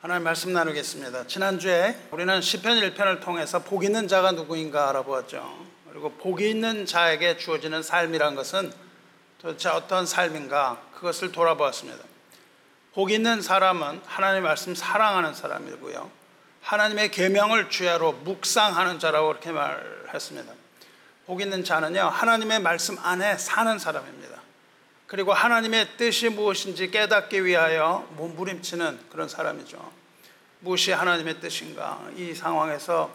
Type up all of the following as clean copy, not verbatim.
하나님 말씀 나누겠습니다. 지난주에 우리는 시편 1편을 통해서 복 있는 자가 누구인가 알아보았죠. 그리고 복이 있는 자에게 주어지는 삶이란 것은 도대체 어떤 삶인가 그것을 돌아보았습니다. 복 있는 사람은 하나님의 말씀 사랑하는 사람이고요, 하나님의 계명을 주야로 묵상하는 자라고 그렇게 말했습니다. 복 있는 자는요, 하나님의 말씀 안에 사는 사람입니다. 그리고 하나님의 뜻이 무엇인지 깨닫기 위하여 몸부림치는 그런 사람이죠. 무엇이 하나님의 뜻인가? 이 상황에서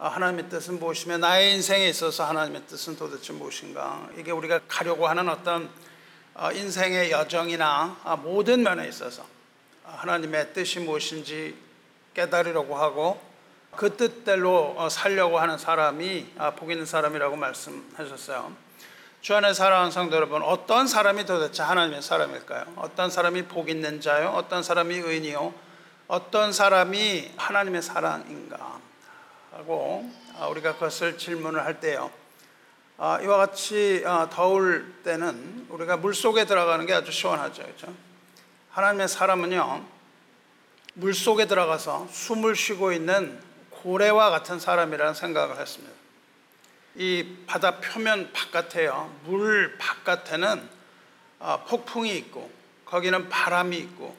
하나님의 뜻은 무엇이며 나의 인생에 있어서 하나님의 뜻은 도대체 무엇인가? 이게 우리가 가려고 하는 어떤 인생의 여정이나 모든 면에 있어서 하나님의 뜻이 무엇인지 깨달으려고 하고 그 뜻대로 살려고 하는 사람이 복 있는 사람이라고 말씀하셨어요. 주 안에 사랑하는 성도 여러분, 어떤 사람이 도대체 하나님의 사람일까요? 어떤 사람이 복 있는 자요? 어떤 사람이 의인이요? 어떤 사람이 하나님의 사랑인가? 하고 우리가 그것을 질문을 할 때요, 이와 같이 더울 때는 우리가 물속에 들어가는 게 아주 시원하죠, 그렇죠? 하나님의 사람은요, 물속에 들어가서 숨을 쉬고 있는 고래와 같은 사람이라는 생각을 했습니다. 이 바다 표면 바깥에요, 물 바깥에는 폭풍이 있고 거기는 바람이 있고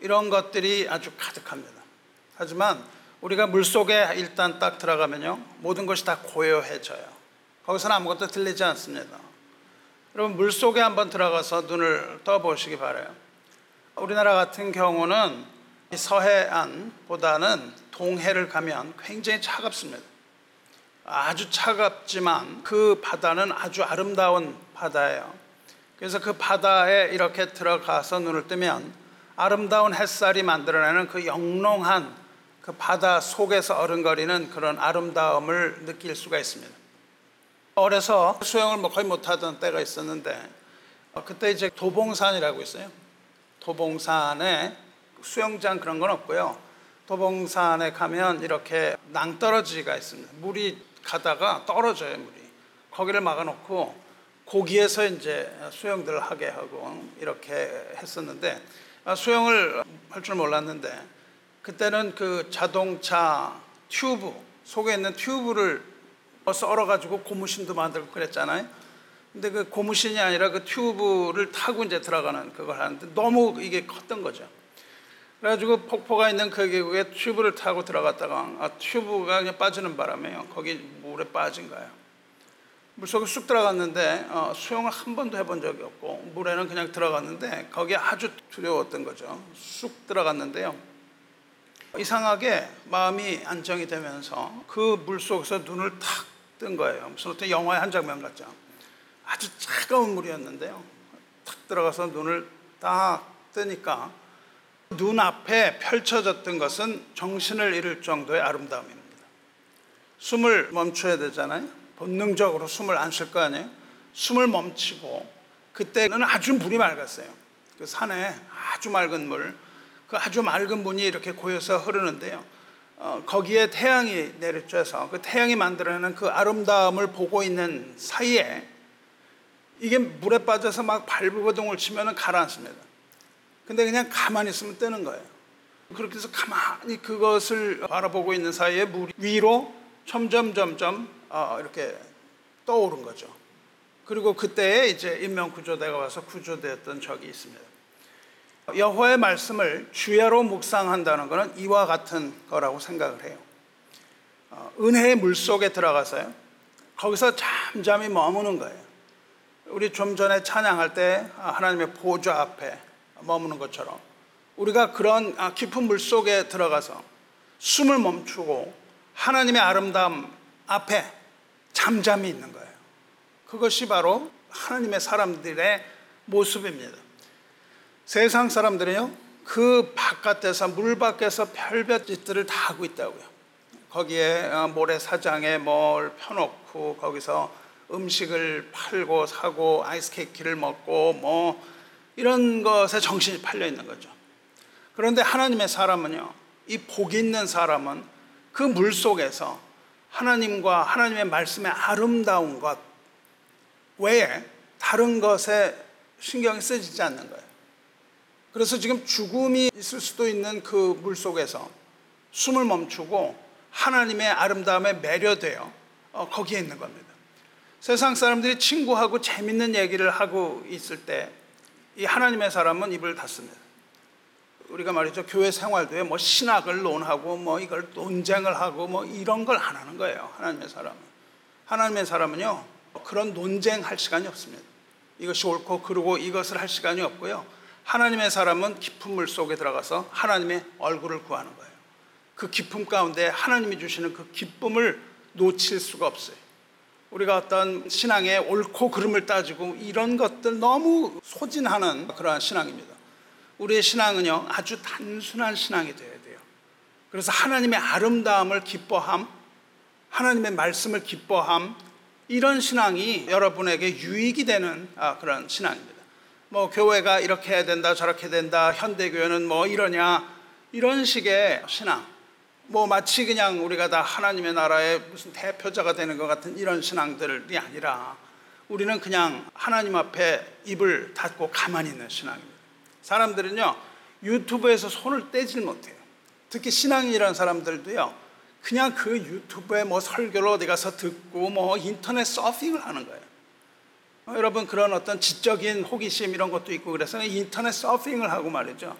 이런 것들이 아주 가득합니다. 하지만 우리가 물속에 일단 딱 들어가면요, 모든 것이 다 고요해져요. 거기서는 아무것도 들리지 않습니다. 여러분, 물속에 한번 들어가서 눈을 떠보시기 바라요. 우리나라 같은 경우는 서해안보다는 동해를 가면 굉장히 차갑습니다. 아주 차갑지만 그 바다는 아주 아름다운 바다예요. 그래서 그 바다에 이렇게 들어가서 눈을 뜨면 아름다운 햇살이 만들어내는 그 영롱한 그 바다 속에서 어른거리는 그런 아름다움을 느낄 수가 있습니다. 어려서 수영을 거의 못하던 때가 있었는데, 그때 이제 도봉산이라고 있어요. 도봉산에 수영장 그런 건 없고요, 도봉산에 가면 이렇게 낭떠러지가 있습니다. 물이 가다가 떨어져요, 물이. 거기를 막아놓고 거기에서 이제 수영들을 하게 하고 이렇게 했었는데, 수영을 할 줄 몰랐는데 그때는 그 자동차 튜브 속에 있는 튜브를 썰어가지고 고무신도 만들고 그랬잖아요. 근데 그 고무신이 아니라 그 튜브를 타고 이제 들어가는 그걸 하는데 너무 이게 컸던 거죠. 그래가지고 폭포가 있는 그 계곡에 튜브를 타고 들어갔다가 튜브가 그냥 빠지는 바람에요, 거기 물에 빠진 거예요. 물속에 쑥 들어갔는데 수영을 한 번도 해본 적이 없고 물에는 그냥 들어갔는데 거기에 아주 두려웠던 거죠. 쑥 들어갔는데요, 이상하게 마음이 안정이 되면서 그 물속에서 눈을 탁 뜬 거예요. 무슨 어떤 영화의 한 장면 같죠. 아주 차가운 물이었는데요, 탁 들어가서 눈을 딱 뜨니까 눈앞에 펼쳐졌던 것은 정신을 잃을 정도의 아름다움입니다. 숨을 멈춰야 되잖아요. 본능적으로 숨을 안 쉴 거 아니에요. 숨을 멈추고, 그때는 아주 물이 맑았어요. 그 산에 아주 맑은 물, 그 아주 맑은 물이 이렇게 고여서 흐르는데요, 거기에 태양이 내리쬐서 그 태양이 만들어내는 그 아름다움을 보고 있는 사이에 이게 물에 빠져서 막 발버둥을 치면 가라앉습니다. 근데 그냥 가만히 있으면 뜨는 거예요. 그렇게 해서 가만히 그것을 바라보고 있는 사이에 물이 위로 점점 이렇게 떠오른 거죠. 그리고 그때에 이제 인명구조대가 와서 구조되었던 적이 있습니다. 여호와의 말씀을 주야로 묵상한다는 것은 이와 같은 거라고 생각을 해요. 은혜의 물속에 들어가서요, 거기서 잠잠히 머무는 거예요. 우리 좀 전에 찬양할 때 하나님의 보좌 앞에 머무는 것처럼 우리가 그런 깊은 물속에 들어가서 숨을 멈추고 하나님의 아름다움 앞에 잠잠히 있는 거예요. 그것이 바로 하나님의 사람들의 모습입니다. 세상 사람들은요, 그 바깥에서, 물 밖에서 별별 짓들을 다 하고 있다고요. 거기에 모래사장에 뭘 펴놓고 거기서 음식을 팔고 사고 아이스케이크를 먹고 뭐 이런 것에 정신이 팔려 있는 거죠. 그런데 하나님의 사람은요, 이 복 있는 사람은 그 물 속에서 하나님과 하나님의 말씀의 아름다운 것 외에 다른 것에 신경이 쓰이지 않는 거예요. 그래서 지금 죽음이 있을 수도 있는 그 물 속에서 숨을 멈추고 하나님의 아름다움에 매료되어 거기에 있는 겁니다. 세상 사람들이 친구하고 재밌는 얘기를 하고 있을 때 이 하나님의 사람은 입을 닫습니다. 우리가 말이죠, 교회 생활도에 뭐 신학을 논하고 뭐 이걸 논쟁을 하고 뭐 이런 걸 안 하는 거예요. 하나님의 사람은, 하나님의 사람은요 그런 논쟁할 시간이 없습니다. 이것이 옳고 그르고 이것을 할 시간이 없고요, 하나님의 사람은 깊은 물 속에 들어가서 하나님의 얼굴을 구하는 거예요. 그 기쁨 가운데 하나님이 주시는 그 기쁨을 놓칠 수가 없어요. 우리가 어떤 신앙의 옳고 그름을 따지고 이런 것들 너무 소진하는 그러한 신앙입니다. 우리의 신앙은요 아주 단순한 신앙이 되어야 돼요. 그래서 하나님의 아름다움을 기뻐함, 하나님의 말씀을 기뻐함, 이런 신앙이 여러분에게 유익이 되는 그런 신앙입니다. 뭐 교회가 이렇게 해야 된다 저렇게 해야 된다, 현대교회는 뭐 이러냐, 이런 식의 신앙, 뭐 마치 그냥 우리가 다 하나님의 나라의 무슨 대표자가 되는 것 같은 이런 신앙들이 아니라, 우리는 그냥 하나님 앞에 입을 닫고 가만히 있는 신앙입니다. 사람들은요 유튜브에서 손을 떼질 못해요. 특히 신앙인이라는 사람들도요 그냥 그 유튜브에 뭐 설교를 어디 가서 듣고 뭐 인터넷 서핑을 하는 거예요. 여러분 그런 어떤 지적인 호기심 이런 것도 있고 그래서 인터넷 서핑을 하고 말이죠.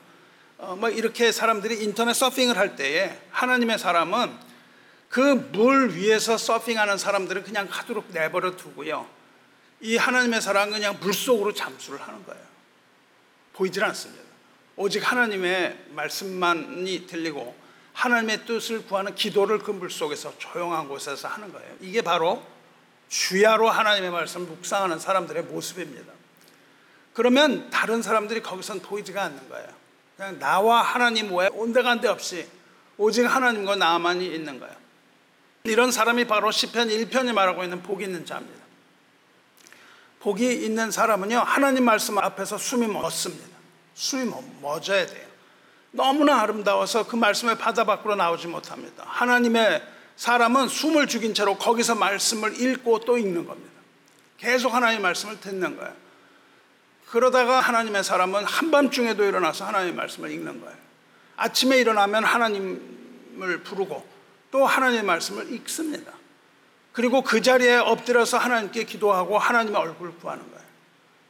뭐 이렇게 사람들이 인터넷 서핑을 할 때에 하나님의 사람은 그 물 위에서 서핑하는 사람들은 그냥 하도록 내버려 두고요, 이 하나님의 사람은 그냥 물속으로 잠수를 하는 거예요. 보이질 않습니다. 오직 하나님의 말씀만이 들리고 하나님의 뜻을 구하는 기도를 그 물속에서 조용한 곳에서 하는 거예요. 이게 바로 주야로 하나님의 말씀을 묵상하는 사람들의 모습입니다. 그러면 다른 사람들이 거기선 보이지가 않는 거예요. 그냥 나와 하나님 외에 온데간데 없이 오직 하나님과 나만이 있는 거예요. 이런 사람이 바로 시편 1편이 말하고 있는 복이 있는 자입니다. 복이 있는 사람은요 하나님 말씀 앞에서 숨이 멎습니다. 숨이 멎어야 돼요. 너무나 아름다워서 그 말씀의 바다 밖으로 나오지 못합니다. 하나님의 사람은 숨을 죽인 채로 거기서 말씀을 읽고 또 읽는 겁니다. 계속 하나님의 말씀을 듣는 거예요. 그러다가 하나님의 사람은 한밤중에도 일어나서 하나님의 말씀을 읽는 거예요. 아침에 일어나면 하나님을 부르고 또 하나님의 말씀을 읽습니다. 그리고 그 자리에 엎드려서 하나님께 기도하고 하나님의 얼굴을 구하는 거예요.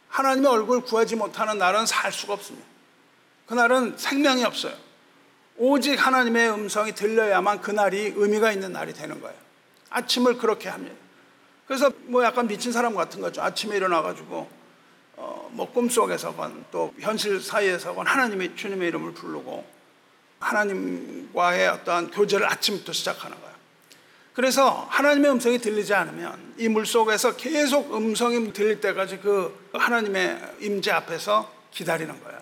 하나님의 얼굴을 구하지 못하는 날은 살 수가 없습니다. 그날은 생명이 없어요. 오직 하나님의 음성이 들려야만 그날이 의미가 있는 날이 되는 거예요. 아침을 그렇게 합니다. 그래서 뭐 약간 미친 사람 같은 거죠. 아침에 일어나가지고 뭐 꿈속에서건 또 현실 사이에서건 하나님의 주님의 이름을 부르고 하나님과의 어떠한 교제를 아침부터 시작하는 거예요. 그래서 하나님의 음성이 들리지 않으면 이 물속에서 계속 음성이 들릴 때까지 그 하나님의 임재 앞에서 기다리는 거예요.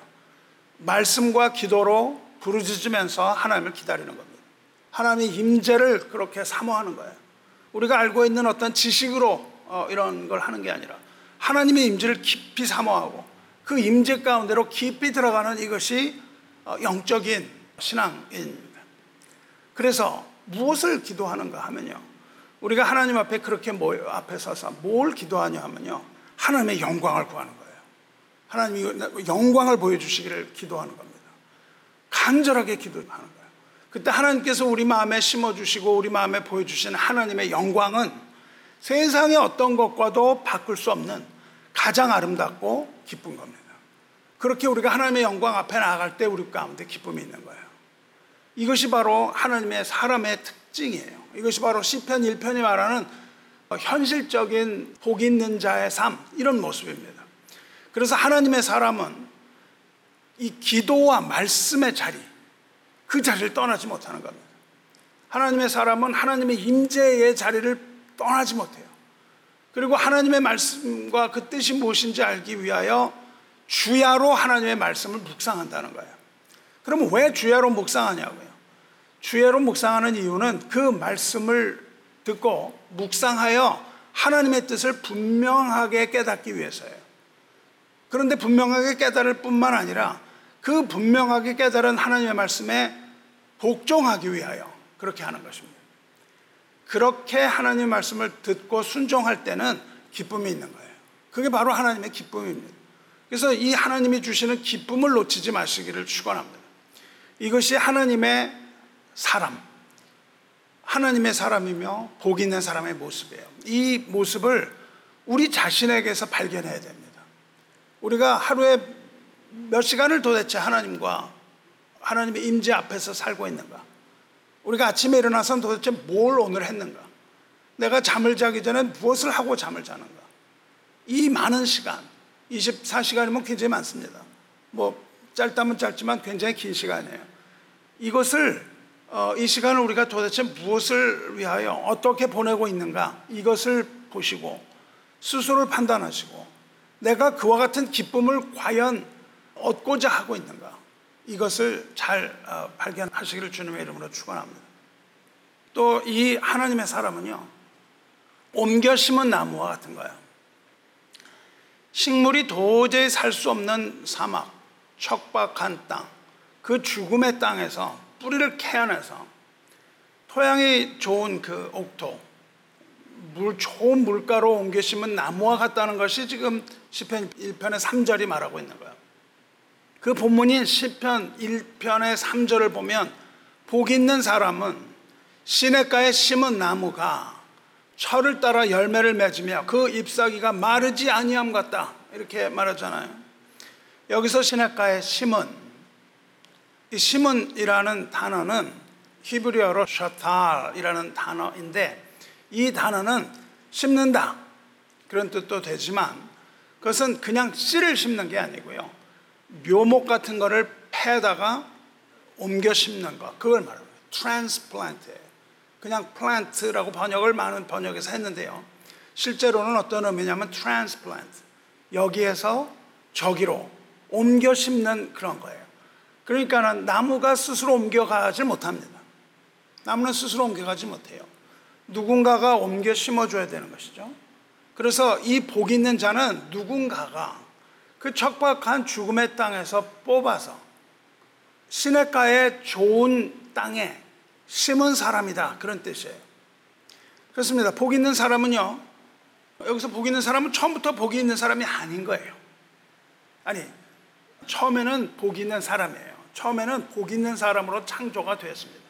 말씀과 기도로 부르짖으면서 하나님을 기다리는 겁니다. 하나님의 임재를 그렇게 사모하는 거예요. 우리가 알고 있는 어떤 지식으로 이런 걸 하는 게 아니라 하나님의 임재를 깊이 사모하고 그 임재 가운데로 깊이 들어가는 이것이 영적인 신앙입니다. 그래서 무엇을 기도하는가 하면요, 우리가 하나님 앞에 그렇게 앞에 서서 뭘 기도하냐 하면요, 하나님의 영광을 구하는 거예요. 하나님이 영광을 보여주시기를 기도하는 겁니다. 간절하게 기도하는 거예요. 그때 하나님께서 우리 마음에 심어주시고 우리 마음에 보여주신 하나님의 영광은 세상의 어떤 것과도 바꿀 수 없는 가장 아름답고 기쁜 겁니다. 그렇게 우리가 하나님의 영광 앞에 나아갈 때 우리 가운데 기쁨이 있는 거예요. 이것이 바로 하나님의 사람의 특징이에요. 이것이 바로 시편 1편이 말하는 현실적인 복 있는 자의 삶, 이런 모습입니다. 그래서 하나님의 사람은 이 기도와 말씀의 자리, 그 자리를 떠나지 못하는 겁니다. 하나님의 사람은 하나님의 임재의 자리를 떠나지 못해요. 그리고 하나님의 말씀과 그 뜻이 무엇인지 알기 위하여 주야로 하나님의 말씀을 묵상한다는 거예요. 그럼 왜 주야로 묵상하냐고요? 주야로 묵상하는 이유는 그 말씀을 듣고 묵상하여 하나님의 뜻을 분명하게 깨닫기 위해서예요. 그런데 분명하게 깨달을 뿐만 아니라 그 분명하게 깨달은 하나님의 말씀에 복종하기 위하여 그렇게 하는 것입니다. 그렇게 하나님의 말씀을 듣고 순종할 때는 기쁨이 있는 거예요. 그게 바로 하나님의 기쁨입니다. 그래서 이 하나님이 주시는 기쁨을 놓치지 마시기를 축원합니다. 이것이 하나님의 사람, 하나님의 사람이며 복 있는 사람의 모습이에요. 이 모습을 우리 자신에게서 발견해야 됩니다. 우리가 하루에 몇 시간을 도대체 하나님과 하나님의 임재 앞에서 살고 있는가? 우리가 아침에 일어나서 도대체 뭘 오늘 했는가? 내가 잠을 자기 전에 무엇을 하고 잠을 자는가? 이 많은 시간, 24시간이면 굉장히 많습니다. 뭐 짧다면 짧지만 굉장히 긴 시간이에요. 이것을 이 시간을 우리가 도대체 무엇을 위하여 어떻게 보내고 있는가, 이것을 보시고 스스로를 판단하시고 내가 그와 같은 기쁨을 과연 얻고자 하고 있는가, 이것을 잘 발견하시기를 주님의 이름으로 축원합니다. 또 이 하나님의 사람은요, 옮겨 심은 나무와 같은 거예요. 식물이 도저히 살 수 없는 사막, 척박한 땅, 그 죽음의 땅에서 뿌리를 캐안해서 토양이 좋은 그 옥토, 좋은 물가로 옮겨 심은 나무와 같다는 것이 지금 시편 1편의 3절이 말하고 있는 거예요. 그 본문인 시편 1편의 3절을 보면 복 있는 사람은 시냇가에 심은 나무가 철을 따라 열매를 맺으며 그 잎사귀가 마르지 아니함 같다, 이렇게 말하잖아요. 여기서 시냇가에 심은, 이 심은이라는 단어는 히브리어로 샤탈이라는 단어인데, 이 단어는 심는다 그런 뜻도 되지만 그것은 그냥 씨를 심는 게 아니고요, 묘목 같은 거를 패다가 옮겨 심는 거, 그걸 말합니다. 트랜스플랜트예요. 그냥 플랜트라고 번역을 많은 번역에서 했는데요, 실제로는 어떤 의미냐면 트랜스플랜트, 여기에서 저기로 옮겨 심는 그런 거예요. 그러니까 나무가 스스로 옮겨가지 못합니다. 나무는 스스로 옮겨가지 못해요. 누군가가 옮겨 심어줘야 되는 것이죠. 그래서 이 복 있는 자는 누군가가 그 척박한 죽음의 땅에서 뽑아서 시냇가의 좋은 땅에 심은 사람이다, 그런 뜻이에요. 그렇습니다. 복 있는 사람은요, 여기서 복 있는 사람은 처음부터 복이 있는 사람이 아닌 거예요. 아니, 처음에는 복 있는 사람이에요. 처음에는 복 있는 사람으로 창조가 되었습니다.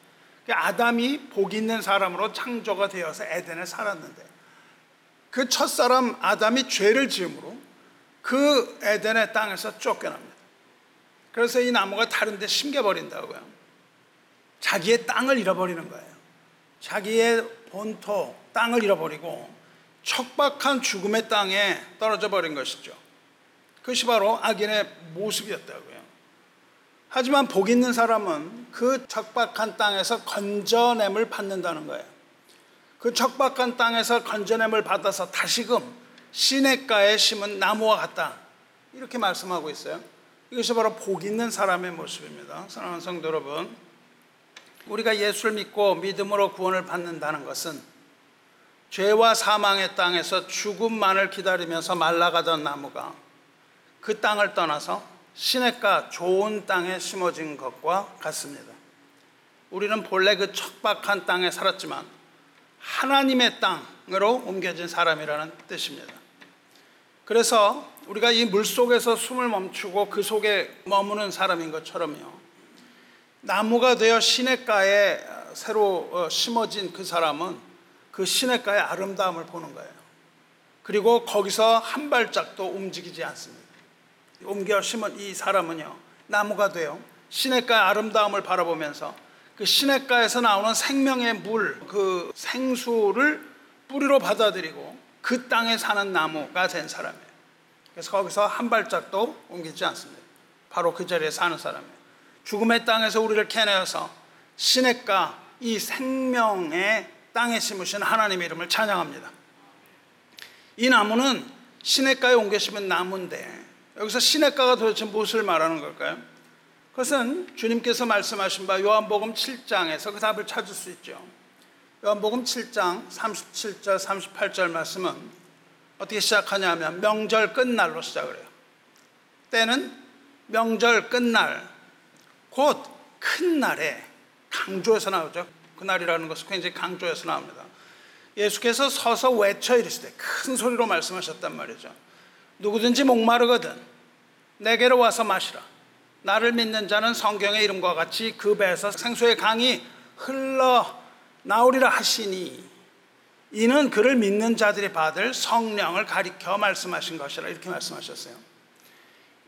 아담이 복 있는 사람으로 창조가 되어서 에덴에 살았는데, 그 첫사람 아담이 죄를 지음으로 그 에덴의 땅에서 쫓겨납니다. 그래서 이 나무가 다른 데 심겨버린다고요. 자기의 땅을 잃어버리는 거예요. 자기의 본토 땅을 잃어버리고 척박한 죽음의 땅에 떨어져 버린 것이죠. 그것이 바로 악인의 모습이었다고요. 하지만 복 있는 사람은 그 척박한 땅에서 건져냄을 받는다는 거예요. 그 척박한 땅에서 건져냄을 받아서 다시금 시냇가에 심은 나무와 같다, 이렇게 말씀하고 있어요. 이것이 바로 복 있는 사람의 모습입니다. 사랑하는 성도 여러분, 우리가 예수를 믿고 믿음으로 구원을 받는다는 것은 죄와 사망의 땅에서 죽음만을 기다리면서 말라가던 나무가 그 땅을 떠나서 시냇가 좋은 땅에 심어진 것과 같습니다. 우리는 본래 그 척박한 땅에 살았지만 하나님의 땅으로 옮겨진 사람이라는 뜻입니다. 그래서 우리가 이 물속에서 숨을 멈추고 그 속에 머무는 사람인 것처럼요, 나무가 되어 시냇가에 새로 심어진 그 사람은 그 시냇가의 아름다움을 보는 거예요. 그리고 거기서 한 발짝도 움직이지 않습니다. 옮겨 심은 이 사람은요, 나무가 되어 시냇가의 아름다움을 바라보면서 그 시냇가에서 나오는 생명의 물, 그 생수를 뿌리로 받아들이고 그 땅에 사는 나무가 된 사람이에요. 그래서 거기서 한 발짝도 옮기지 않습니다. 바로 그 자리에 사는 사람이에요. 죽음의 땅에서 우리를 캐내어서 시냇가, 이 생명의 땅에 심으신 하나님의 이름을 찬양합니다. 이 나무는 시냇가에 옮겨 심은 나무인데, 여기서 시냇가가 도대체 무엇을 말하는 걸까요? 그것은 주님께서 말씀하신 바 요한복음 7장에서 그 답을 찾을 수 있죠. 요한복음 7장 37절 38절 말씀은 어떻게 시작하냐 하면 명절 끝날로 시작을 해요. 때는 명절 끝날, 곧 큰 날에, 강조해서 나오죠. 그날이라는 것은 굉장히 강조해서 나옵니다. 예수께서 서서 외쳐 이르시되 큰 소리로 말씀하셨단 말이죠. 누구든지 목마르거든 내게로 와서 마시라. 나를 믿는 자는 성경의 이름과 같이 그 배에서 생수의 강이 흘러나오리라 하시니 이는 그를 믿는 자들이 받을 성령을 가리켜 말씀하신 것이라. 이렇게 말씀하셨어요.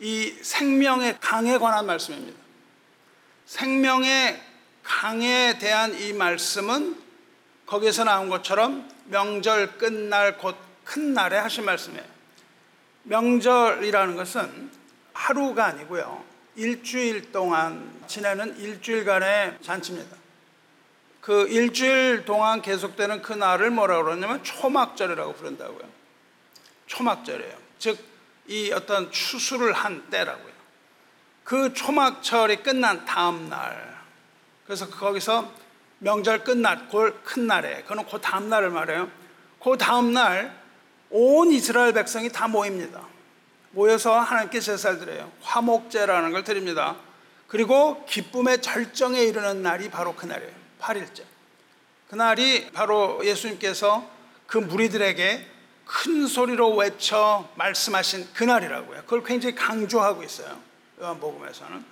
이 생명의 강에 관한 말씀입니다. 생명의 강에 대한 이 말씀은 거기에서 나온 것처럼 명절 끝날 곧 큰 날에 하신 말씀이에요. 명절이라는 것은 하루가 아니고요, 일주일 동안 지내는 일주일간의 잔치입니다. 그 일주일 동안 계속되는 그 날을 뭐라고 그러냐면 초막절이라고 부른다고요. 초막절이에요. 즉 이 어떤 추수를 한 때라고요. 그 초막절이 끝난 다음 날, 그래서 거기서 명절 끝날 큰 날에, 그건 그 다음 날을 말해요. 그 다음 날 온 이스라엘 백성이 다 모입니다. 모여서 하나님께 제사를 드려요. 화목제라는 걸 드립니다. 그리고 기쁨의 절정에 이르는 날이 바로 그 날이에요. 8일째. 그날이 바로 예수님께서 그 무리들에게 큰 소리로 외쳐 말씀하신 그날이라고요. 그걸 굉장히 강조하고 있어요, 요한복음에서는.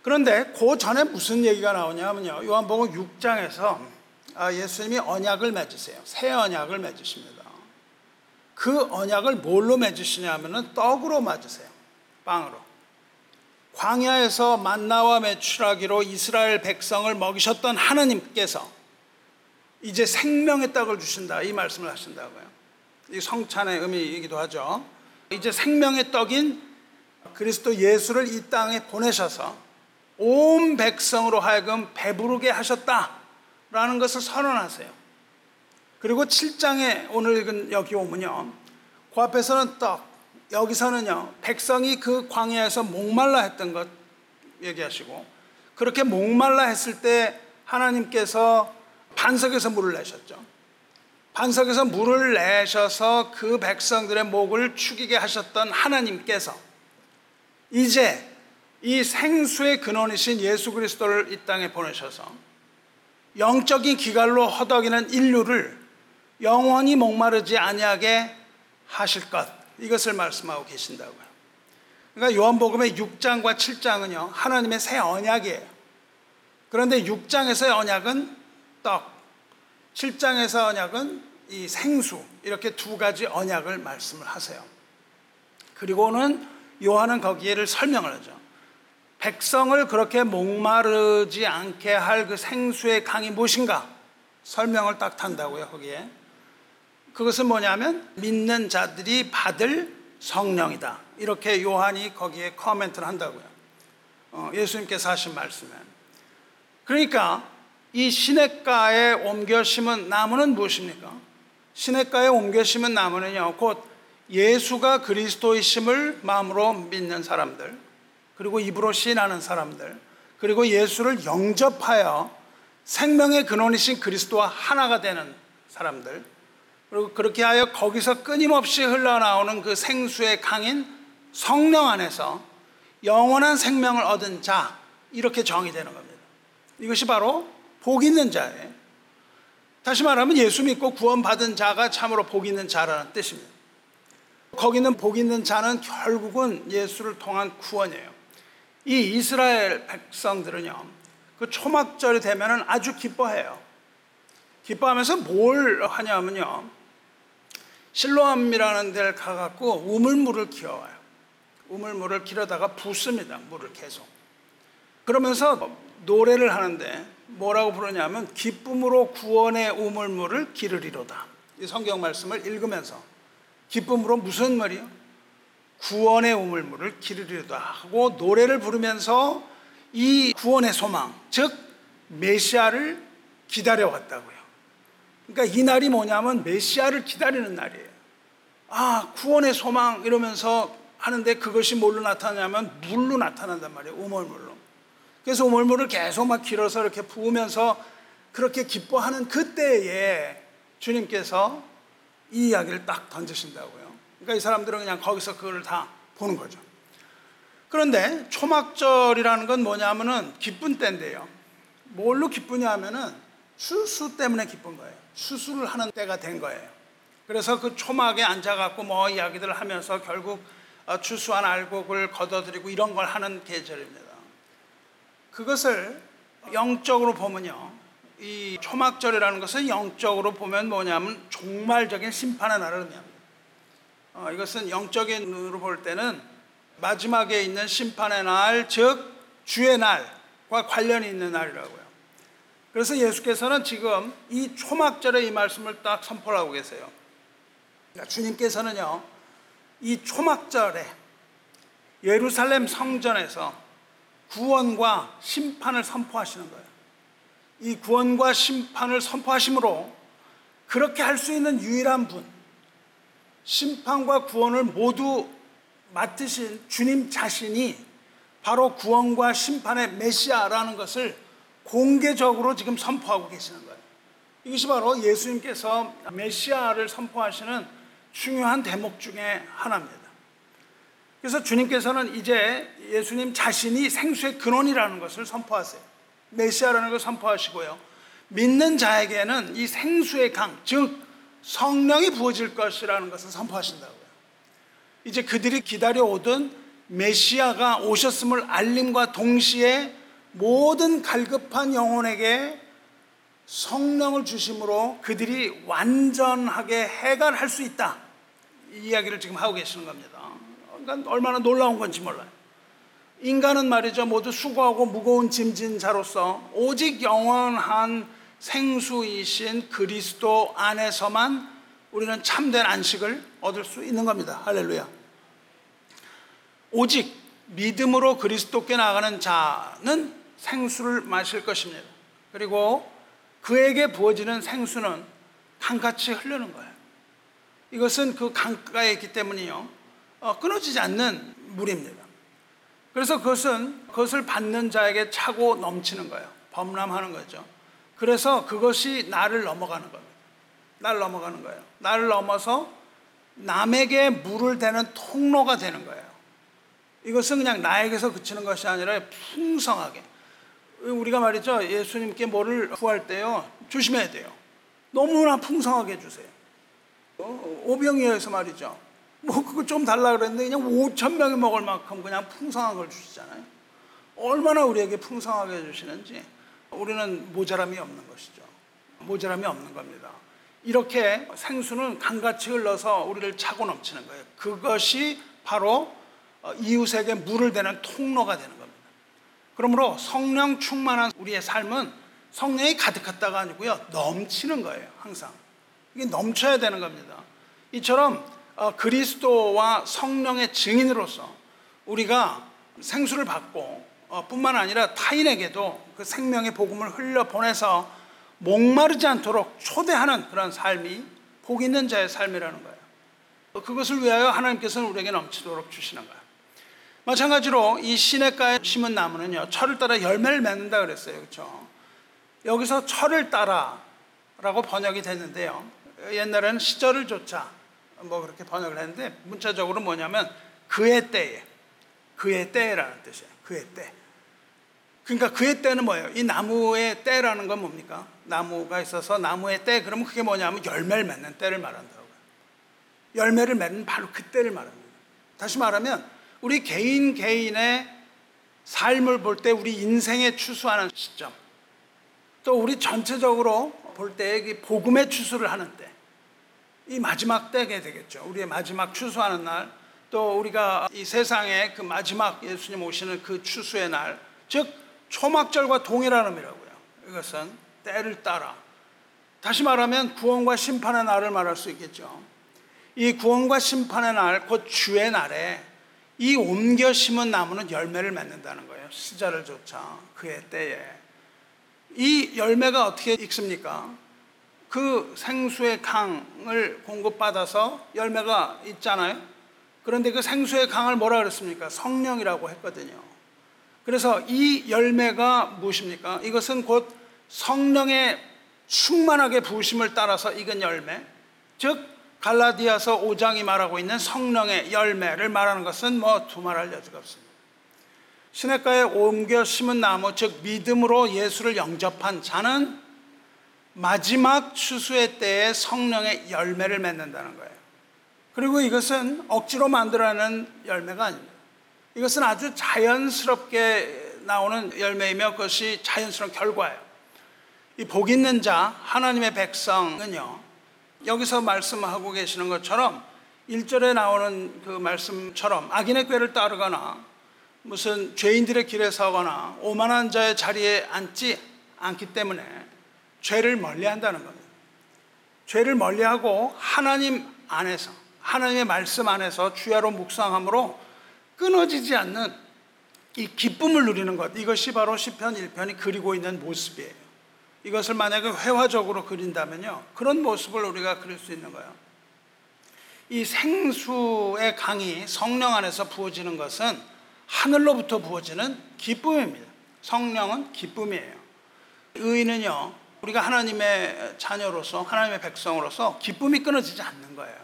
그런데 그 전에 무슨 얘기가 나오냐면요, 요한복음 6장에서 예수님이 언약을 맺으세요. 새 언약을 맺으십니다. 그 언약을 뭘로 맺으시냐면은 떡으로 맺으세요. 빵으로. 광야에서 만나와 메추라기로 이스라엘 백성을 먹이셨던 하나님께서 이제 생명의 떡을 주신다, 이 말씀을 하신다고요. 이 성찬의 의미이기도 하죠. 이제 생명의 떡인 그리스도 예수를 이 땅에 보내셔서 온 백성으로 하여금 배부르게 하셨다라는 것을 선언하세요. 그리고 7장에 오늘 읽은 여기 오면요, 그 앞에서는 떡, 여기서는요 백성이 그 광야에서 목말라 했던 것 얘기하시고, 그렇게 목말라 했을 때 하나님께서 반석에서 물을 내셨죠. 반석에서 물을 내셔서 그 백성들의 목을 축이게 하셨던 하나님께서 이제 이 생수의 근원이신 예수 그리스도를 이 땅에 보내셔서 영적인 기갈로 허덕이는 인류를 영원히 목마르지 아니하게 하실 것, 이것을 말씀하고 계신다고요. 그러니까 요한복음의 6장과 7장은요 하나님의 새 언약이에요. 그런데 6장에서의 언약은 떡, 7장에서 언약은 이 생수, 이렇게 두 가지 언약을 말씀을 하세요. 그리고는 요한은 거기에를 설명을 하죠. 백성을 그렇게 목마르지 않게 할 그 생수의 강이 무엇인가 설명을 딱 한다고요, 거기에. 그것은 뭐냐면 믿는 자들이 받을 성령이다, 이렇게 요한이 거기에 코멘트를 한다고요. 예수님께서 하신 말씀에. 그러니까 이 시냇가에 옮겨 심은 나무는 무엇입니까? 시냇가에 옮겨 심은 나무는요 곧 예수가 그리스도이심을 마음으로 믿는 사람들, 그리고 입으로 시인하는 사람들, 그리고 예수를 영접하여 생명의 근원이신 그리스도와 하나가 되는 사람들, 그리고 그렇게 하여 거기서 끊임없이 흘러나오는 그 생수의 강인 성령 안에서 영원한 생명을 얻은 자, 이렇게 정의되는 겁니다. 이것이 바로 복 있는 자예요. 다시 말하면 예수 믿고 구원받은 자가 참으로 복 있는 자라는 뜻입니다. 거기 있는 복 있는 자는 결국은 예수를 통한 구원이에요. 이 이스라엘 백성들은요 그 초막절이 되면은 아주 기뻐해요. 기뻐하면서 뭘 하냐면요, 실로암이라는 데를 가갖고 우물물을 키워와요. 우물물을 키려다가 붓습니다, 물을 계속. 그러면서 노래를 하는데 뭐라고 부르냐면 기쁨으로 구원의 우물물을 기르리로다. 이 성경 말씀을 읽으면서 기쁨으로 무슨 말이요? 구원의 우물물을 기르리로다 하고 노래를 부르면서 이 구원의 소망, 즉 메시아를 기다려왔다고요. 그러니까 이 날이 뭐냐면 메시아를 기다리는 날이에요. 아, 구원의 소망 이러면서 하는데 그것이 뭘로 나타나냐면 물로 나타난단 말이에요, 우물물로. 그래서 우물물을 계속 막 길어서 이렇게 부으면서 그렇게 기뻐하는 그때에 주님께서 이 이야기를 딱 던지신다고요. 그러니까 이 사람들은 그냥 거기서 그걸 다 보는 거죠. 그런데 초막절이라는 건 뭐냐면은 기쁜 때인데요, 뭘로 기쁘냐 하면은 추수 때문에 기쁜 거예요. 추수를 하는 때가 된 거예요. 그래서 그 초막에 앉아갖고 뭐 이야기들을 하면서 결국 주수한 알곡을 걷어들이고 이런 걸 하는 계절입니다. 그것을 영적으로 보면요, 이 초막절이라는 것은 영적으로 보면 뭐냐면 종말적인 심판의 날을 의미합니다. 이것은 영적인 눈으로 볼 때는 마지막에 있는 심판의 날, 즉 주의 날과 관련이 있는 날이라고요. 그래서 예수께서는 지금 이 초막절에 이 말씀을 딱 선포하고 계세요. 그러니까 주님께서는요, 이 초막절에 예루살렘 성전에서 구원과 심판을 선포하시는 거예요. 이 구원과 심판을 선포하심으로 그렇게 할 수 있는 유일한 분, 심판과 구원을 모두 맡으신 주님 자신이 바로 구원과 심판의 메시아라는 것을 공개적으로 지금 선포하고 계시는 거예요. 이것이 바로 예수님께서 메시아를 선포하시는 중요한 대목 중에 하나입니다. 그래서 주님께서는 이제 예수님 자신이 생수의 근원이라는 것을 선포하세요. 메시아라는 것을 선포하시고요, 믿는 자에게는 이 생수의 강, 즉 성령이 부어질 것이라는 것을 선포하신다고요. 이제 그들이 기다려오던 메시아가 오셨음을 알림과 동시에 모든 갈급한 영혼에게 성령을 주심으로 그들이 완전하게 해결할 수 있다, 이 이야기를 지금 하고 계시는 겁니다. 그러니까 얼마나 놀라운 건지 몰라요. 인간은 말이죠, 모두 수고하고 무거운 짐진 자로서 오직 영원한 생수이신 그리스도 안에서만 우리는 참된 안식을 얻을 수 있는 겁니다. 할렐루야. 오직 믿음으로 그리스도께 나아가는 자는 생수를 마실 것입니다. 그리고 그에게 부어지는 생수는 강같이 흐르는 거예요. 이것은 그 강가에 있기 때문이요, 끊어지지 않는 물입니다. 그래서 그것을 받는 자에게 차고 넘치는 거예요. 범람하는 거죠. 그래서 그것이 나를 넘어가는 겁니다. 나를 넘어가는 거예요. 나를 넘어서 남에게 물을 대는 통로가 되는 거예요. 이것은 그냥 나에게서 그치는 것이 아니라 풍성하게. 우리가 말이죠, 예수님께 뭐를 구할 때요, 조심해야 돼요. 너무나 풍성하게 해주세요. 오병이어에서 말이죠, 뭐 그거 좀 달라고 그랬는데 그냥 5,000명이 먹을 만큼 그냥 풍성한 걸 주시잖아요. 얼마나 우리에게 풍성하게 해주시는지 우리는 모자람이 없는 것이죠. 모자람이 없는 겁니다. 이렇게 생수는 강같이 흘러서 우리를 차고 넘치는 거예요. 그것이 바로 이웃에게 물을 대는 통로가 되는 겁니다. 그러므로 성령 충만한 우리의 삶은 성령이 가득하다가 아니고요, 넘치는 거예요. 항상 이게 넘쳐야 되는 겁니다. 이처럼 그리스도와 성령의 증인으로서 우리가 생수를 받고 뿐만 아니라 타인에게도 그 생명의 복음을 흘려보내서 목마르지 않도록 초대하는 그런 삶이 복 있는 자의 삶이라는 거예요. 그것을 위하여 하나님께서는 우리에게 넘치도록 주시는 거예요. 마찬가지로 이 시냇가에 심은 나무는요, 철을 따라 열매를 맺는다 그랬어요. 그렇죠? 여기서 철을 따라라고 번역이 됐는데요, 옛날에는 시절을 조차 뭐 그렇게 번역을 했는데 문자적으로 뭐냐면 그의 때에, 그의 때라는 뜻이에요. 그의 때. 그러니까 그의 때는 뭐예요? 이 나무의 때라는 건 뭡니까? 나무가 있어서 나무의 때, 그러면 그게 뭐냐면 열매를 맺는 때를 말한다고요. 열매를 맺는 바로 그 때를 말합니다. 다시 말하면 우리 개인의 삶을 볼 때 우리 인생의 추수하는 시점, 또 우리 전체적으로 볼 때 복음의 추수를 하는 때, 이 마지막 때가 되겠죠. 우리의 마지막 추수하는 날, 또 우리가 이 세상에 그 마지막 예수님 오시는 그 추수의 날, 즉 초막절과 동일한 의미라고요. 이것은 때를 따라, 다시 말하면 구원과 심판의 날을 말할 수 있겠죠. 이 구원과 심판의 날, 곧 주의 날에 이 옮겨 심은 나무는 열매를 맺는다는 거예요. 시절을 조차 그의 때에. 이 열매가 어떻게 익습니까? 그 생수의 강을 공급받아서 열매가 있잖아요. 그런데 그 생수의 강을 뭐라 그랬습니까? 성령이라고 했거든요. 그래서 이 열매가 무엇입니까? 이것은 곧 성령의 충만하게 부으심을 따라서 익은 열매, 즉 갈라디아서 5장이 말하고 있는 성령의 열매를 말하는 것은 뭐 두말할 여지가 없습니다. 시냇가에 옮겨 심은 나무, 즉 믿음으로 예수를 영접한 자는 마지막 추수의 때에 성령의 열매를 맺는다는 거예요. 그리고 이것은 억지로 만들어낸 열매가 아닙니다. 이것은 아주 자연스럽게 나오는 열매이며 그것이 자연스러운 결과예요. 이 복 있는 자, 하나님의 백성은요, 여기서 말씀하고 계시는 것처럼 1절에 나오는 그 말씀처럼 악인의 꾀를 따르거나 무슨 죄인들의 길에 서거나 오만한 자의 자리에 앉지 않기 때문에 죄를 멀리한다는 겁니다. 죄를 멀리하고 하나님 안에서, 하나님의 말씀 안에서 주야로 묵상함으로 끊어지지 않는 이 기쁨을 누리는 것, 이것이 바로 시편 1편이 그리고 있는 모습이에요. 이것을 만약에 회화적으로 그린다면요, 그런 모습을 우리가 그릴 수 있는 거예요. 이 생수의 강이 성령 안에서 부어지는 것은 하늘로부터 부어지는 기쁨입니다. 성령은 기쁨이에요. 의인은요, 우리가 하나님의 자녀로서, 하나님의 백성으로서 기쁨이 끊어지지 않는 거예요.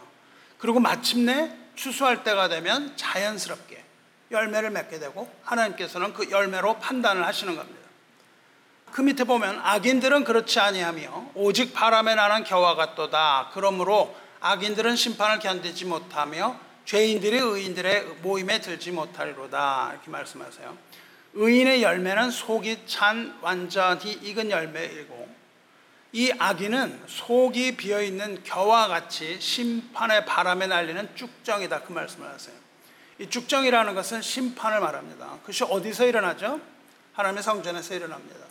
그리고 마침내 추수할 때가 되면 자연스럽게 열매를 맺게 되고 하나님께서는 그 열매로 판단을 하시는 겁니다. 그 밑에 보면 악인들은 그렇지 아니하며 오직 바람에 나는 겨와 같도다. 그러므로 악인들은 심판을 견디지 못하며 죄인들이 의인들의 모임에 들지 못하리로다. 이렇게 말씀하세요. 의인의 열매는 속이 찬 완전히 익은 열매이고 이 악인은 속이 비어있는 겨와 같이 심판의 바람에 날리는 쭉정이다. 그 말씀을 하세요. 이 쭉정이라는 것은 심판을 말합니다. 그것이 어디서 일어나죠? 하나님의 성전에서 일어납니다.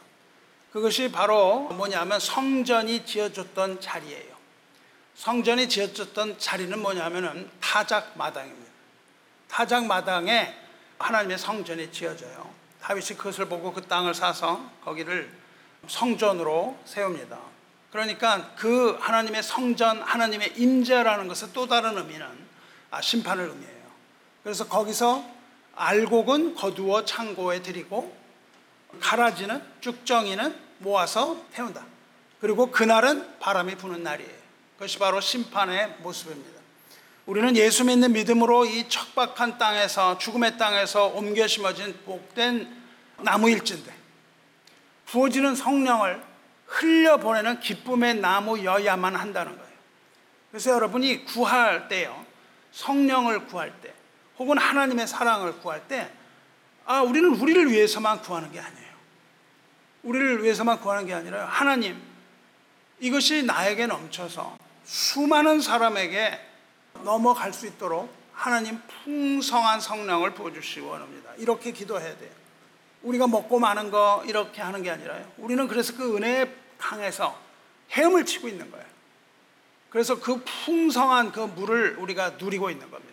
그것이 바로 뭐냐면 성전이 지어졌던 자리예요. 성전이 지어졌던 자리는 뭐냐면은 타작마당입니다. 타작마당에 하나님의 성전이 지어져요. 다윗이 그것을 보고 그 땅을 사서 거기를 성전으로 세웁니다. 그러니까 그 하나님의 성전, 하나님의 임재라는 것은 또 다른 의미는 심판을 의미해요. 그래서 거기서 알곡은 거두어 창고에 들이고 가라지는, 쭉정이는 모아서 태운다. 그리고 그날은 바람이 부는 날이에요. 그것이 바로 심판의 모습입니다. 우리는 예수 믿는 믿음으로 이 척박한 땅에서, 죽음의 땅에서 옮겨 심어진 복된 나무일진데 부어지는 성령을 흘려보내는 기쁨의 나무여야만 한다는 거예요. 그래서 여러분이 구할 때요, 성령을 구할 때 혹은 하나님의 사랑을 구할 때 우리는 우리를 위해서만 구하는 게 아니에요. 우리를 위해서만 구하는 게 아니라 하나님, 이것이 나에게 넘쳐서 수많은 사람에게 넘어갈 수 있도록 하나님 풍성한 성령을 부어주시기 원합니다. 이렇게 기도해야 돼요. 우리가 먹고 마는 거 이렇게 하는 게 아니라요. 우리는 그래서 그 은혜의 강에서 헤엄을 치고 있는 거예요. 그래서 그 풍성한 그 물을 우리가 누리고 있는 겁니다.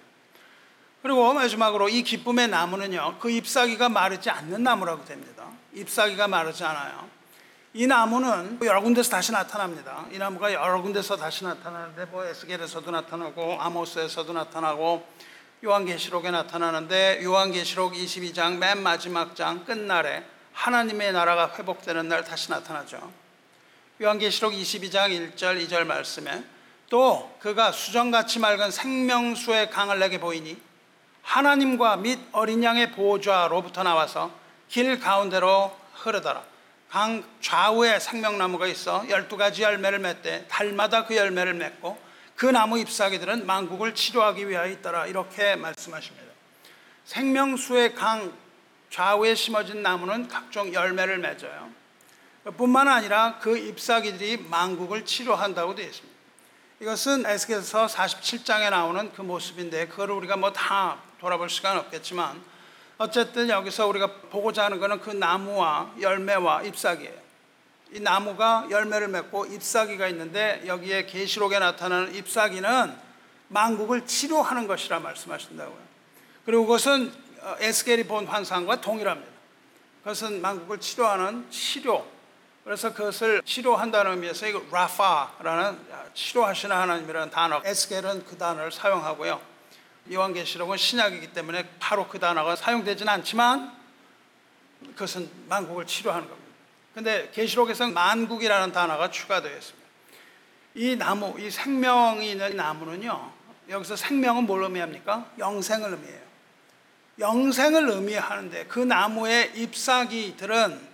그리고 마지막으로 이 기쁨의 나무는요, 그 잎사귀가 마르지 않는 나무라고 됩니다. 잎사귀가 마르지 않아요. 이 나무는 여러 군데서 다시 나타납니다. 이 나무가 여러 군데서 다시 나타나는데 뭐 에스겔에서도 나타나고 아모스에서도 나타나고 요한계시록에 나타나는데 요한계시록 22장 맨 마지막 장 끝날에 하나님의 나라가 회복되는 날 다시 나타나죠. 요한계시록 22장 1절 2절 말씀에 또 그가 수정같이 맑은 생명수의 강을 내게 보이니 하나님과 및 어린 양의 보좌로부터 나와서 길 가운데로 흐르더라. 강 좌우에 생명나무가 있어 12가지 열매를 맺되 달마다 그 열매를 맺고 그 나무 잎사귀들은 만국을 치료하기 위하여 있더라. 이렇게 말씀하십니다. 생명수의 강 좌우에 심어진 나무는 각종 열매를 맺어요. 뿐만 아니라 그 잎사귀들이 만국을 치료한다고 되어 있습니다. 이것은 에스겔서 47장에 나오는 그 모습인데 그걸 우리가 뭐 다 돌아볼 시간은 없겠지만 어쨌든 여기서 우리가 보고자 하는 것은 그 나무와 열매와 잎사귀예요. 이 나무가 열매를 맺고 잎사귀가 있는데 여기에 계시록에 나타나는 잎사귀는 만국을 치료하는 것이라 말씀하신다고요. 그리고 그것은 에스겔이 본 환상과 동일합니다. 그것은 만국을 치료하는 치료. 그래서 그것을 치료한다는 의미에서 이거 라파라는 치료하시는 하나님이라는 단어, 에스겔은 그 단어를 사용하고요. 요한계시록은 신약이기 때문에 바로 그 단어가 사용되지는 않지만 그것은 만국을 치료하는 겁니다. 그런데 계시록에서는 만국이라는 단어가 추가되어 있습니다. 이 나무, 이 생명이 있는 나무는요, 여기서 생명은 뭘 의미합니까? 영생을 의미해요. 영생을 의미하는데 그 나무의 잎사귀들은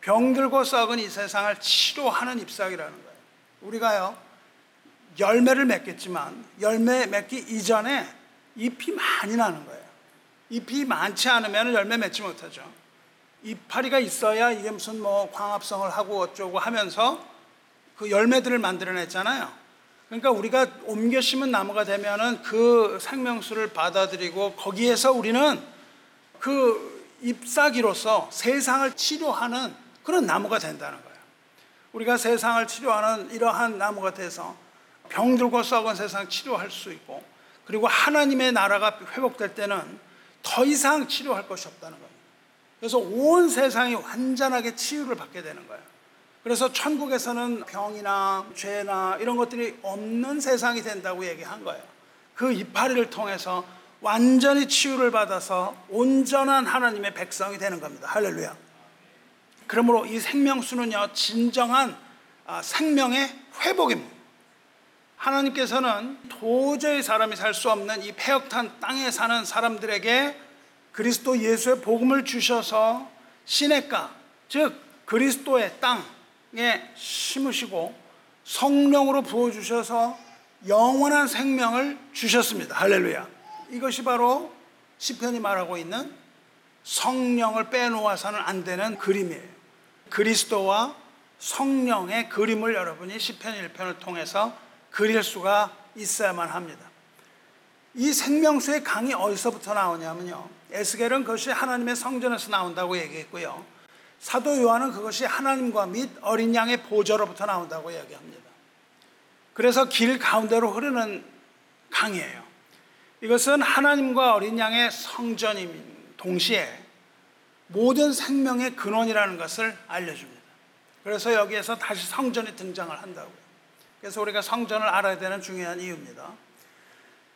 병들고 썩은 이 세상을 치료하는 잎사귀라는 거예요. 우리가요, 열매를 맺겠지만 열매 맺기 이전에 잎이 많이 나는 거예요. 잎이 많지 않으면 열매 맺지 못하죠. 이파리가 있어야 이게 무슨 뭐 광합성을 하고 어쩌고 하면서 그 열매들을 만들어냈잖아요. 그러니까 우리가 옮겨 심은 나무가 되면은 그 생명수를 받아들이고 거기에서 우리는 그 잎사귀로서 세상을 치료하는 그런 나무가 된다는 거예요. 우리가 세상을 치료하는 이러한 나무가 돼서 병들고 썩은 세상 치료할 수 있고, 그리고 하나님의 나라가 회복될 때는 더 이상 치료할 것이 없다는 거예요. 그래서 온 세상이 완전하게 치유를 받게 되는 거예요. 그래서 천국에서는 병이나 죄나 이런 것들이 없는 세상이 된다고 얘기한 거예요. 그 이파리를 통해서 완전히 치유를 받아서 온전한 하나님의 백성이 되는 겁니다. 할렐루야. 그러므로 이 생명수는요, 진정한 생명의 회복입니다. 하나님께서는 도저히 사람이 살 수 없는 이 폐역한 땅에 사는 사람들에게 그리스도 예수의 복음을 주셔서 시내가, 즉 그리스도의 땅에 심으시고 성령으로 부어주셔서 영원한 생명을 주셨습니다. 할렐루야. 이것이 바로 시편이 말하고 있는 성령을 빼놓아서는 안 되는 그림이에요. 그리스도와 성령의 그림을 여러분이 시편 1편을 통해서 그릴 수가 있어야만 합니다. 이 생명수의 강이 어디서부터 나오냐면요, 에스겔은 그것이 하나님의 성전에서 나온다고 얘기했고요, 사도 요한은 그것이 하나님과 및 어린 양의 보좌로부터 나온다고 얘기합니다. 그래서 길 가운데로 흐르는 강이에요. 이것은 하나님과 어린 양의 성전임 동시에 모든 생명의 근원이라는 것을 알려줍니다. 그래서 여기에서 다시 성전이 등장을 한다고요. 그래서 우리가 성전을 알아야 되는 중요한 이유입니다.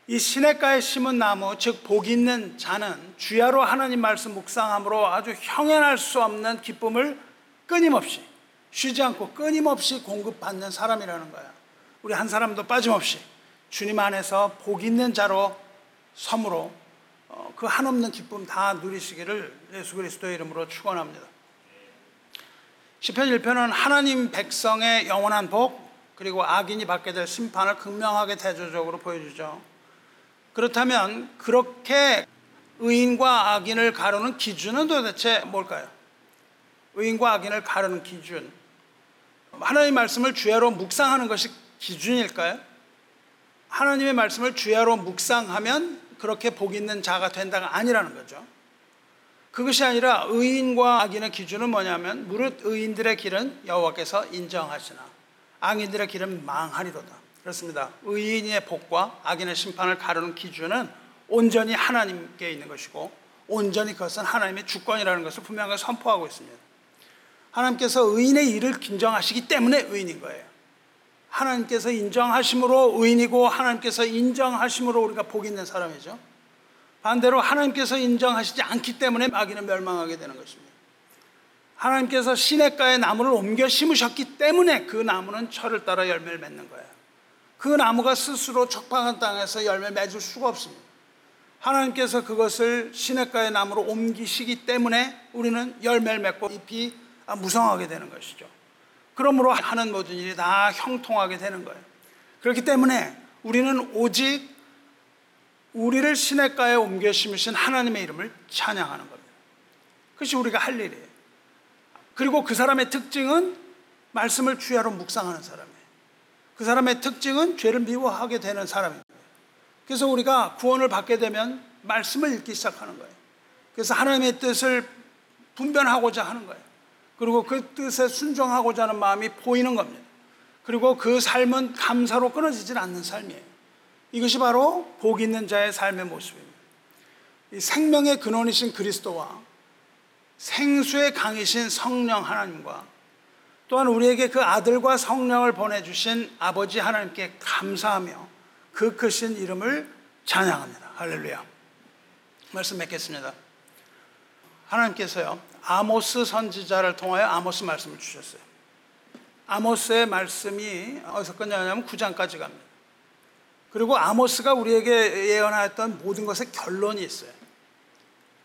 이 시냇가에 심은 나무, 즉 복이 있는 자는 주야로 하나님 말씀 묵상함으로 아주 형언할 수 없는 기쁨을 끊임없이, 쉬지 않고 끊임없이 공급받는 사람이라는 거야. 우리 한 사람도 빠짐없이 주님 안에서 복 있는 자로 섬으로 그 한없는 기쁨 다 누리시기를 예수 그리스도의 이름으로 축원합니다. 시편 1편은 하나님 백성의 영원한 복, 그리고 악인이 받게 될 심판을 극명하게 대조적으로 보여주죠. 그렇다면 그렇게 의인과 악인을 가르는 기준은 도대체 뭘까요? 의인과 악인을 가르는 기준, 하나님의 말씀을 주야로 묵상하는 것이 기준일까요? 하나님의 말씀을 주야로 묵상하면 그렇게 복 있는 자가 된다가 아니라는 거죠. 그것이 아니라 의인과 악인의 기준은 뭐냐면, 무릇 의인들의 길은 여호와께서 인정하시나 악인들의 길은 망하리로다. 그렇습니다. 의인의 복과 악인의 심판을 가르는 기준은 온전히 하나님께 있는 것이고, 온전히 그것은 하나님의 주권이라는 것을 분명히 선포하고 있습니다. 하나님께서 의인의 일을 인정하시기 때문에 의인인 거예요. 하나님께서 인정하심으로 의인이고, 하나님께서 인정하심으로 우리가 복이 있는 사람이죠. 반대로 하나님께서 인정하시지 않기 때문에 악인은 멸망하게 되는 것입니다. 하나님께서 시냇가에 나무를 옮겨 심으셨기 때문에 그 나무는 철을 따라 열매를 맺는 거예요. 그 나무가 스스로 척박한 땅에서 열매 맺을 수가 없습니다. 하나님께서 그것을 시냇가의 나무로 옮기시기 때문에 우리는 열매를 맺고 잎이 무성하게 되는 것이죠. 그러므로 하는 모든 일이 다 형통하게 되는 거예요. 그렇기 때문에 우리는 오직 우리를 시냇가에 옮겨 심으신 하나님의 이름을 찬양하는 겁니다. 그것이 우리가 할 일이에요. 그리고 그 사람의 특징은 말씀을 주야로 묵상하는 사람이에요. 그 사람의 특징은 죄를 미워하게 되는 사람입니다. 그래서 우리가 구원을 받게 되면 말씀을 읽기 시작하는 거예요. 그래서 하나님의 뜻을 분별하고자 하는 거예요. 그리고 그 뜻에 순종하고자 하는 마음이 보이는 겁니다. 그리고 그 삶은 감사로 끊어지질 않는 삶이에요. 이것이 바로 복 있는 자의 삶의 모습입니다. 이 생명의 근원이신 그리스도와 생수의 강이신 성령 하나님과, 또한 우리에게 그 아들과 성령을 보내주신 아버지 하나님께 감사하며 그 크신 이름을 찬양합니다. 할렐루야. 말씀 맺겠습니다. 하나님께서요, 아모스 선지자를 통하여 아모스 말씀을 주셨어요. 아모스의 말씀이 어디서 끝나냐면 9장까지 갑니다. 그리고 아모스가 우리에게 예언하였던 모든 것의 결론이 있어요.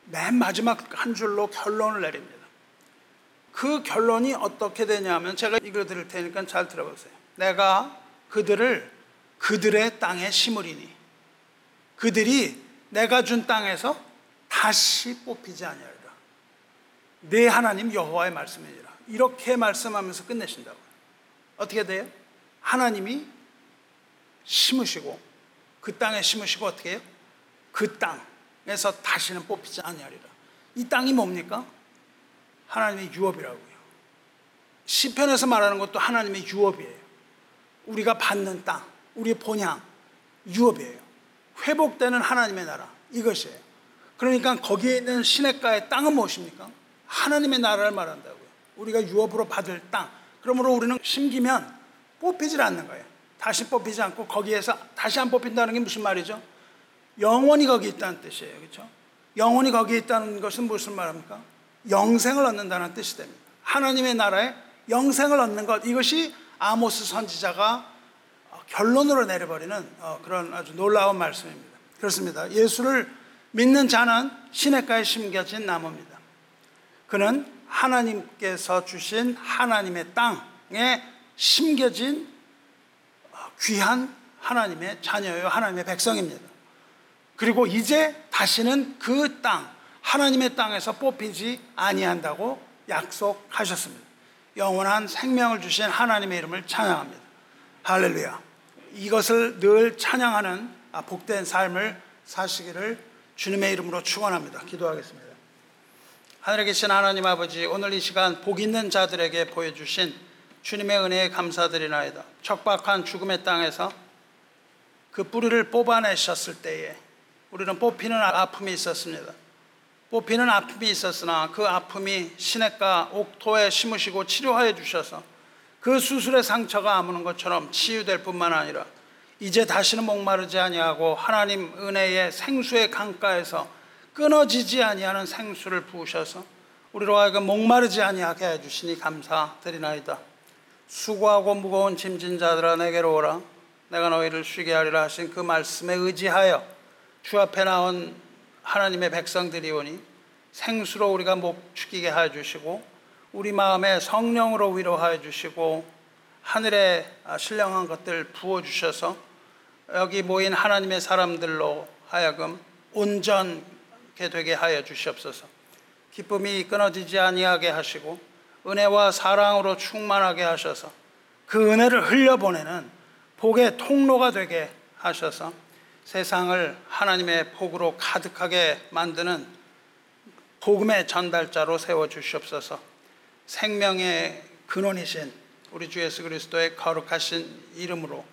맨 마지막 한 줄로 결론을 내립니다. 그 결론이 어떻게 되냐면, 제가 읽어드릴 테니까 잘 들어보세요. 내가 그들을 그들의 땅에 심으리니 그들이 내가 준 땅에서 다시 뽑히지 아니하리라. 내 하나님 여호와의 말씀이니라. 이렇게 말씀하면서 끝내신다고. 어떻게 돼요? 하나님이 심으시고 그 땅에 심으시고 어떻게 해요? 그 땅에서 다시는 뽑히지 아니하리라. 이 땅이 뭡니까? 하나님의 유업이라고요. 시편에서 말하는 것도 하나님의 유업이에요. 우리가 받는 땅, 우리의 본향, 유업이에요. 회복되는 하나님의 나라, 이것이에요. 그러니까 거기에 있는 시냇가의 땅은 무엇입니까? 하나님의 나라를 말한다고요. 우리가 유업으로 받을 땅. 그러므로 우리는 심기면 뽑히질 않는 거예요. 다시 뽑히지 않고 거기에서 다시 안 뽑힌다는 게 무슨 말이죠? 영원히 거기 있다는 뜻이에요. 그렇죠? 영원히 거기에 있다는 것은 무슨 말입니까? 영생을 얻는다는 뜻이 됩니다. 하나님의 나라에 영생을 얻는 것, 이것이 아모스 선지자가 결론으로 내려버리는 그런 아주 놀라운 말씀입니다. 그렇습니다. 예수를 믿는 자는 시냇가에 심겨진 나무입니다. 그는 하나님께서 주신 하나님의 땅에 심겨진 귀한 하나님의 자녀요, 하나님의 백성입니다. 그리고 이제 다시는 그 땅, 하나님의 땅에서 뽑히지 아니한다고 약속하셨습니다. 영원한 생명을 주신 하나님의 이름을 찬양합니다. 할렐루야. 이것을 늘 찬양하는 복된 삶을 사시기를 주님의 이름으로 축원합니다. 기도하겠습니다. 하늘에 계신 하나님 아버지, 오늘 이 시간 복 있는 자들에게 보여주신 주님의 은혜에 감사드리나이다. 척박한 죽음의 땅에서 그 뿌리를 뽑아내셨을 때에 우리는 뽑히는 아픔이 있었습니다. 뽑히는 아픔이 있었으나 그 아픔이 시냇가 옥토에 심으시고 치료하여 주셔서 그 수술의 상처가 아무는 것처럼 치유될 뿐만 아니라 이제 다시는 목마르지 아니하고 하나님 은혜의 생수의 강가에서 끊어지지 아니하는 생수를 부으셔서 우리로 하여금 목마르지 아니하게 해주시니 감사드리나이다. 수고하고 무거운 짐진 자들아 내게로 오라. 내가 너희를 쉬게 하리라 하신 그 말씀에 의지하여 주 앞에 나온 하나님의 백성들이오니 생수로 우리가 목 축이게 하여 주시고 우리 마음에 성령으로 위로하여 주시고 하늘에 신령한 것들 부어주셔서 여기 모인 하나님의 사람들로 하여금 온전케 되게 하여 주시옵소서. 기쁨이 끊어지지 아니하게 하시고 은혜와 사랑으로 충만하게 하셔서 그 은혜를 흘려보내는 복의 통로가 되게 하셔서 세상을 하나님의 복으로 가득하게 만드는 복음의 전달자로 세워주시옵소서. 생명의 근원이신 우리 주 예수 그리스도의 거룩하신 이름으로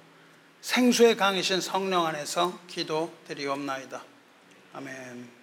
생수의 강이신 성령 안에서 기도드리옵나이다. 아멘.